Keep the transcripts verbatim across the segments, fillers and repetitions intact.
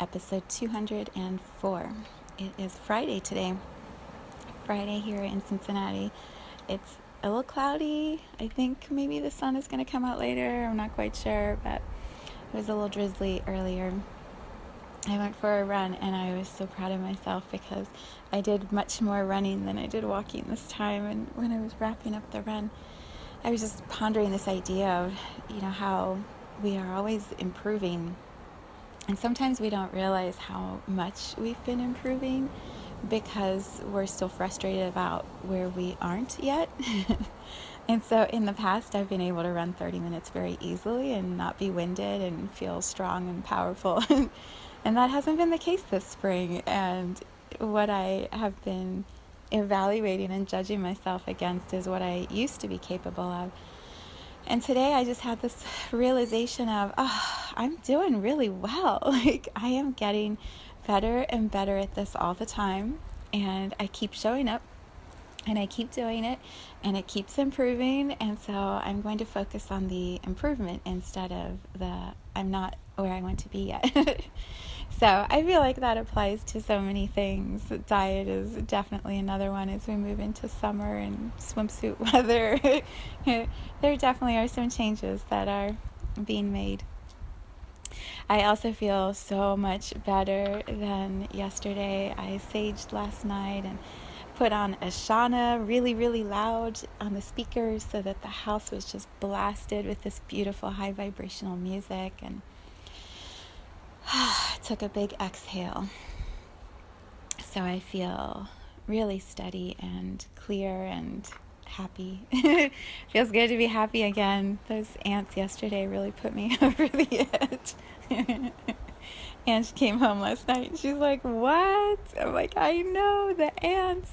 Episode two hundred four. It is Friday today. Friday here in Cincinnati. It's a little cloudy. I think maybe the sun is going to come out later. I'm not quite sure, but it was a little drizzly earlier. I went for a run and I was so proud of myself because I did much more running than I did walking this time. And when I was wrapping up the run, I was just pondering this idea of, you know, how we are always improving. And sometimes we don't realize how much we've been improving because we're still frustrated about where we aren't yet. And so in the past, I've been able to run thirty minutes very easily and not be winded and feel strong and powerful. And that hasn't been the case this spring. And what I have been evaluating and judging myself against is what I used to be capable of. And today I just had this realization of, oh, I'm doing really well. Like, I am getting better and better at this all the time. And I keep showing up and I keep doing it and it keeps improving. And so I'm going to focus on the improvement instead of the I'm not where I want to be yet. So I feel like that applies to so many things. Diet is definitely another one as we move into summer and swimsuit weather. There definitely are some changes that are being made. I also feel so much better than yesterday. I saged last night and put on Ashana really, really loud on the speakers so that the house was just blasted with this beautiful high vibrational music, and took a big exhale. So I feel really steady and clear and happy. Feels good to be happy again. Those ants yesterday really put me over the edge. And she came home last night and she's like, what? I'm like, I know, the ants.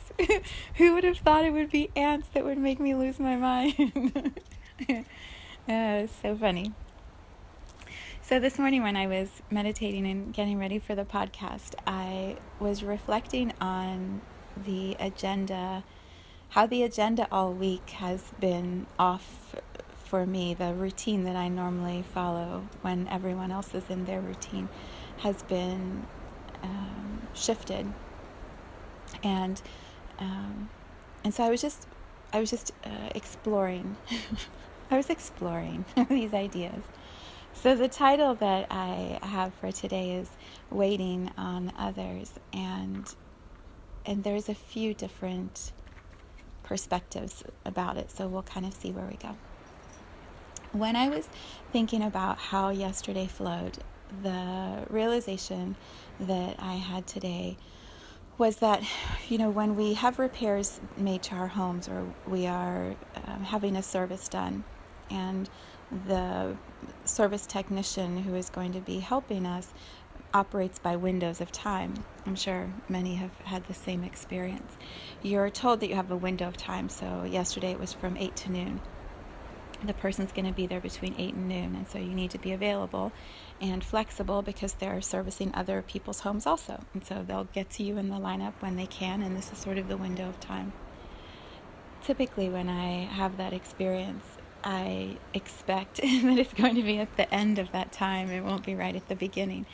Who would have thought it would be ants that would make me lose my mind? Yeah, it's so funny. So this morning when I was meditating and getting ready for the podcast, I was reflecting on the agenda, how the agenda all week has been off for me. The routine that I normally follow when everyone else is in their routine has been um, shifted. And um, and so I was just, I was just uh, exploring. I was exploring these ideas. So the title that I have for today is Waiting on Others, and and there's a few different perspectives about it, so we'll kind of see where we go. When I was thinking about how yesterday flowed, the realization that I had today was that, you know, when we have repairs made to our homes or we are um, having a service done, and the service technician who is going to be helping us operates by windows of time. I'm sure many have had the same experience. You're told that you have a window of time, so yesterday it was from eight to noon. The person's going to be there between eight and noon, and so you need to be available and flexible because they're servicing other people's homes also. And so they'll get to you in the lineup when they can, and this is sort of the window of time. Typically when I have that experience, I expect that it's going to be at the end of that time. It won't be right at the beginning.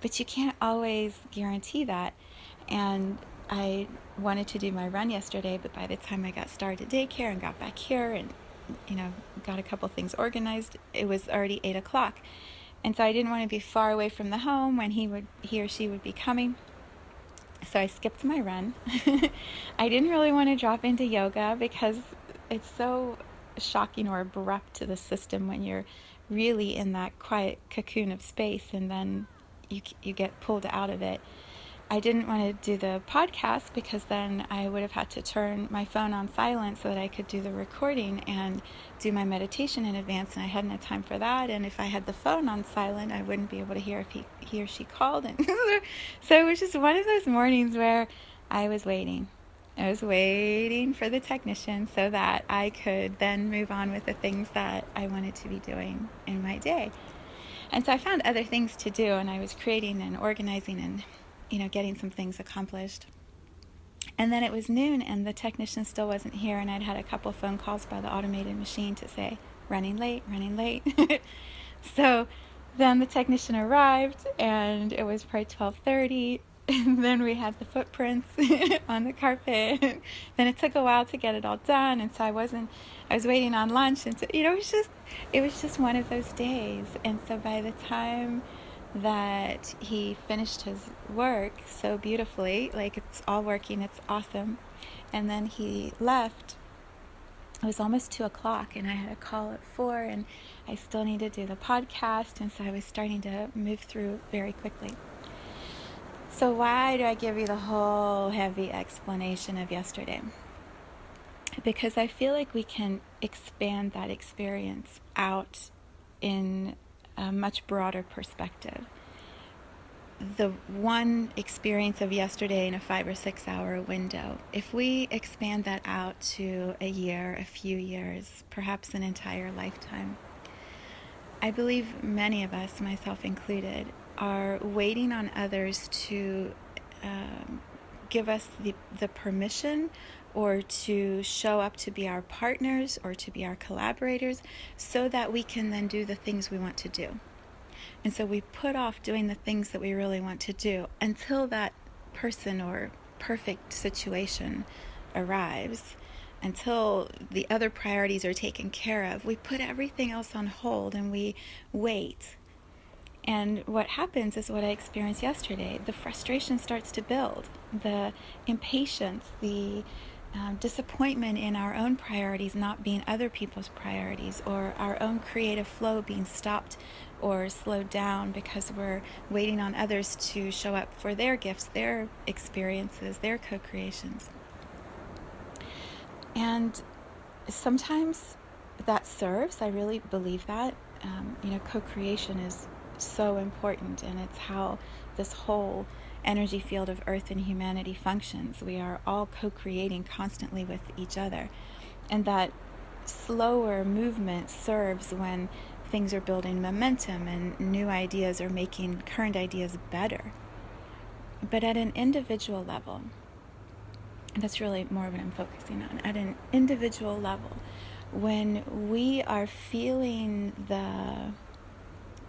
But you can't always guarantee that. And I wanted to do my run yesterday, but by the time I got started daycare and got back here and, you know, got a couple things organized, it was already eight o'clock. And so I didn't want to be far away from the home when he would, he or she would be coming. So I skipped my run. I didn't really want to drop into yoga because it's so shocking or abrupt to the system when you're really in that quiet cocoon of space, and then you you get pulled out of it. I didn't want to do the podcast because then I would have had to turn my phone on silent so that I could do the recording and do my meditation in advance, and I hadn't had time for that. And if I had the phone on silent, I wouldn't be able to hear if he, he or she called. And so it was just one of those mornings where I was waiting. I was waiting for the technician so that I could then move on with the things that I wanted to be doing in my day. And so I found other things to do, and I was creating and organizing and, you know, getting some things accomplished. And then it was noon, and the technician still wasn't here, and I'd had a couple phone calls by the automated machine to say, running late, running late. So then the technician arrived, and it was probably twelve thirty. And then we had the footprints on the carpet. Then it took a while to get it all done, and so I wasn't, I was waiting on lunch, and so, you know, it was just, it was just one of those days. And so by the time that he finished his work so beautifully, like it's all working, it's awesome, and then he left, it was almost two o'clock, and I had a call at four, and I still needed to do the podcast, and so I was starting to move through very quickly. So why do I give you the whole heavy explanation of yesterday? Because I feel like we can expand that experience out in a much broader perspective. The one experience of yesterday in a five or six hour window, if we expand that out to a year, a few years, perhaps an entire lifetime, I believe many of us, myself included, are waiting on others to um, give us the, the permission or to show up to be our partners or to be our collaborators so that we can then do the things we want to do. And so we put off doing the things that we really want to do until that person or perfect situation arrives, until the other priorities are taken care of. We put everything else on hold and we wait. And what happens is what I experienced yesterday. The frustration starts to build, the impatience, the um, disappointment in our own priorities not being other people's priorities, or our own creative flow being stopped or slowed down because we're waiting on others to show up for their gifts, their experiences, their co-creations. And sometimes that serves. I really believe that. Um, you know, co-creation is so important, and it's how this whole energy field of Earth and humanity functions. We are all co-creating constantly with each other, and that slower movement serves when things are building momentum and new ideas are making current ideas better. But at an individual level, that's really more what I'm focusing on. At an individual level, when we are feeling the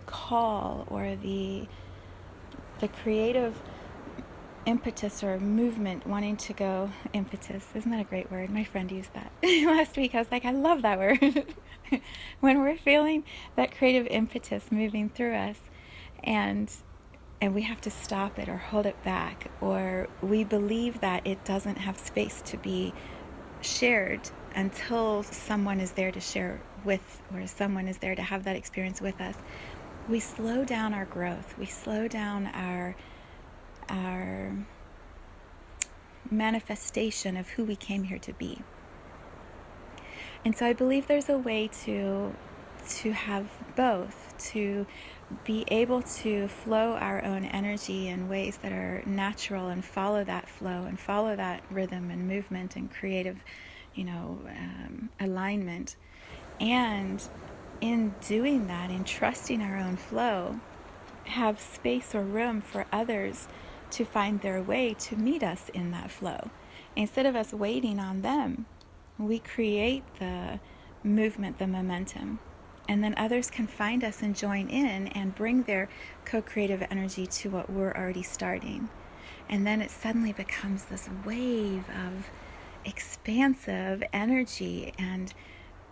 call or the the creative impetus or movement wanting to go, impetus, isn't that a great word? My friend used that last week. I was like, I love that word. When we're feeling that creative impetus moving through us, and and we have to stop it or hold it back, or we believe that it doesn't have space to be shared until someone is there to share with, or someone is there to have that experience with us, we slow down our growth, we slow down our our manifestation of who we came here to be. And so I believe there's a way to to have both, to be able to flow our own energy in ways that are natural and follow that flow and follow that rhythm and movement and creative, you know, um, alignment. And in doing that, in trusting our own flow, have space or room for others to find their way to meet us in that flow. Instead of us waiting on them, we create the movement, the momentum, and then others can find us and join in and bring their co-creative energy to what we're already starting. And then it suddenly becomes this wave of expansive energy. And,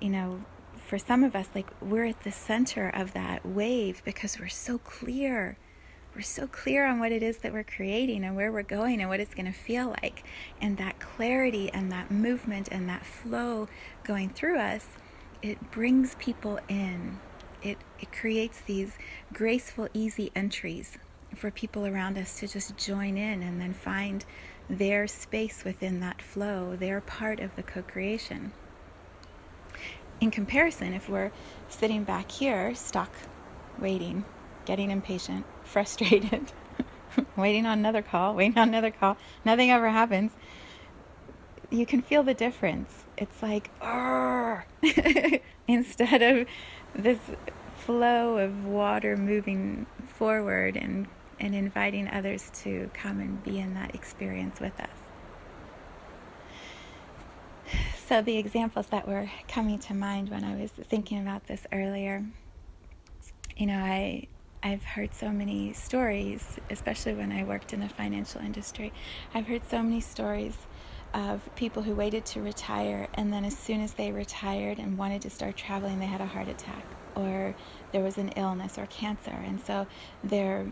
you know, for some of us, like, we're at the center of that wave because we're so clear. We're so clear on what it is that we're creating and where we're going and what it's going to feel like. And that clarity and that movement and that flow going through us, it brings people in. It, it creates these graceful, easy entries for people around us to just join in and then find their space within that flow, their part of the co-creation. In comparison, if we're sitting back here, stuck, waiting, getting impatient, frustrated, waiting on another call, waiting on another call, nothing ever happens, you can feel the difference. It's like, instead of this flow of water moving forward and, and inviting others to come and be in that experience with us. So the examples that were coming to mind when I was thinking about this earlier, you know, I, I've heard so many stories, especially when I worked in the financial industry. I've heard so many stories of people who waited to retire, and then as soon as they retired and wanted to start traveling, they had a heart attack, or there was an illness or cancer. And so their,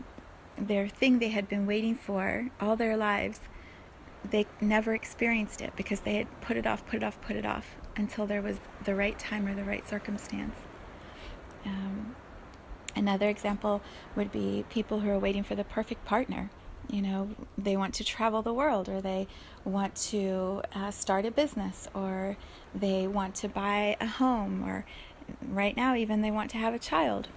their thing they had been waiting for all their lives, they never experienced it because they had put it off, put it off, put it off until there was the right time or the right circumstance. Um, another example would be people who are waiting for the perfect partner. You know, they want to travel the world, or they want to uh, start a business, or they want to buy a home, or right now even they want to have a child.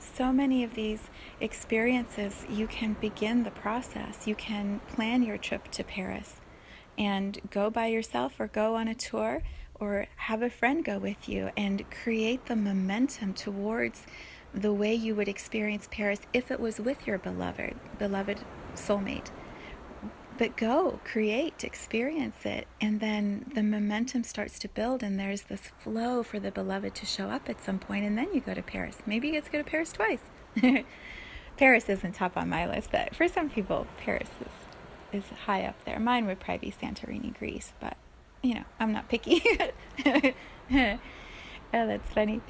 So many of these experiences, you can begin the process. You can plan your trip to Paris and go by yourself, or go on a tour, or have a friend go with you, and create the momentum towards the way you would experience Paris if it was with your beloved, beloved soulmate. But go, create, experience it, and then the momentum starts to build, and there's this flow for the beloved to show up at some point, and then you go to Paris. Maybe you get to go to Paris twice. Paris isn't top on my list, but for some people, Paris is, is high up there. Mine would probably be Santorini, Greece, but, you know, I'm not picky. Oh, that's funny.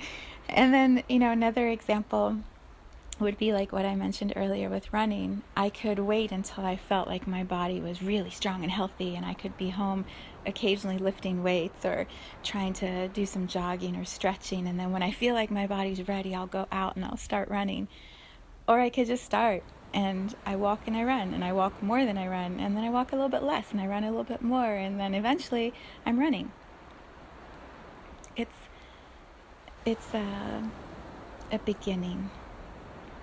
And then, you know, another example would be like what I mentioned earlier with running. I could wait until I felt like my body was really strong and healthy, and I could be home occasionally lifting weights or trying to do some jogging or stretching, and then when I feel like my body's ready, I'll go out and I'll start running. Or I could just start, and I walk and I run, and I walk more than I run, and then I walk a little bit less, and I run a little bit more, and then eventually I'm running. It's it's a, a beginning.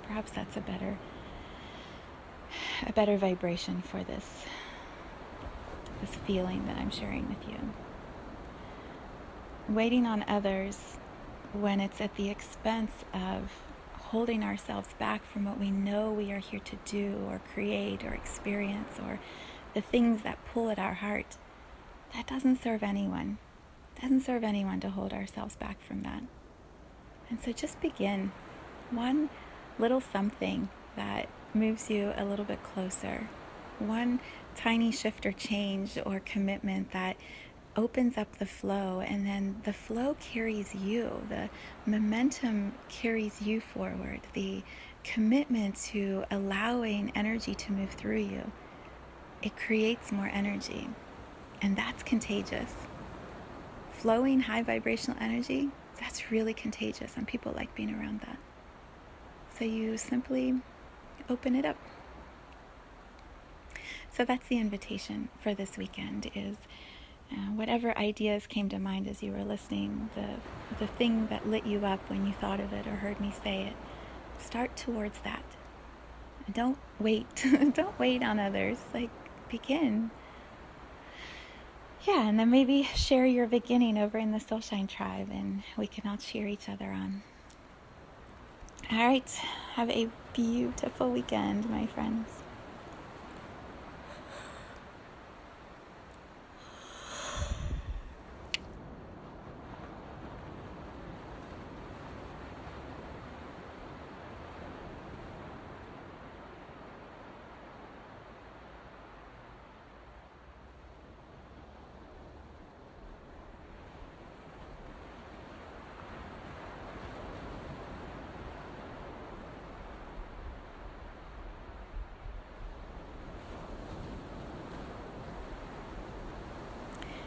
Perhaps that's a better a better vibration for this, this feeling that I'm sharing with you. Waiting on others, when it's at the expense of holding ourselves back from what we know we are here to do or create or experience, or the things that pull at our heart, that doesn't serve anyone. It doesn't serve anyone to hold ourselves back from that. And so just begin. One little something that moves you a little bit closer. One tiny shift or change or commitment that opens up the flow, and then the flow carries you. The momentum carries you forward. The commitment to allowing energy to move through you, it creates more energy, and that's contagious. Flowing high vibrational energy, that's really contagious, and people like being around that. So you simply open it up. So that's the invitation for this weekend, is uh, whatever ideas came to mind as you were listening, the, the thing that lit you up when you thought of it or heard me say it, start towards that. Don't wait. Don't wait on others. Like, begin. Yeah, and then maybe share your beginning over in the Soulshine Tribe, and we can all cheer each other on. All right, have a beautiful weekend, my friends.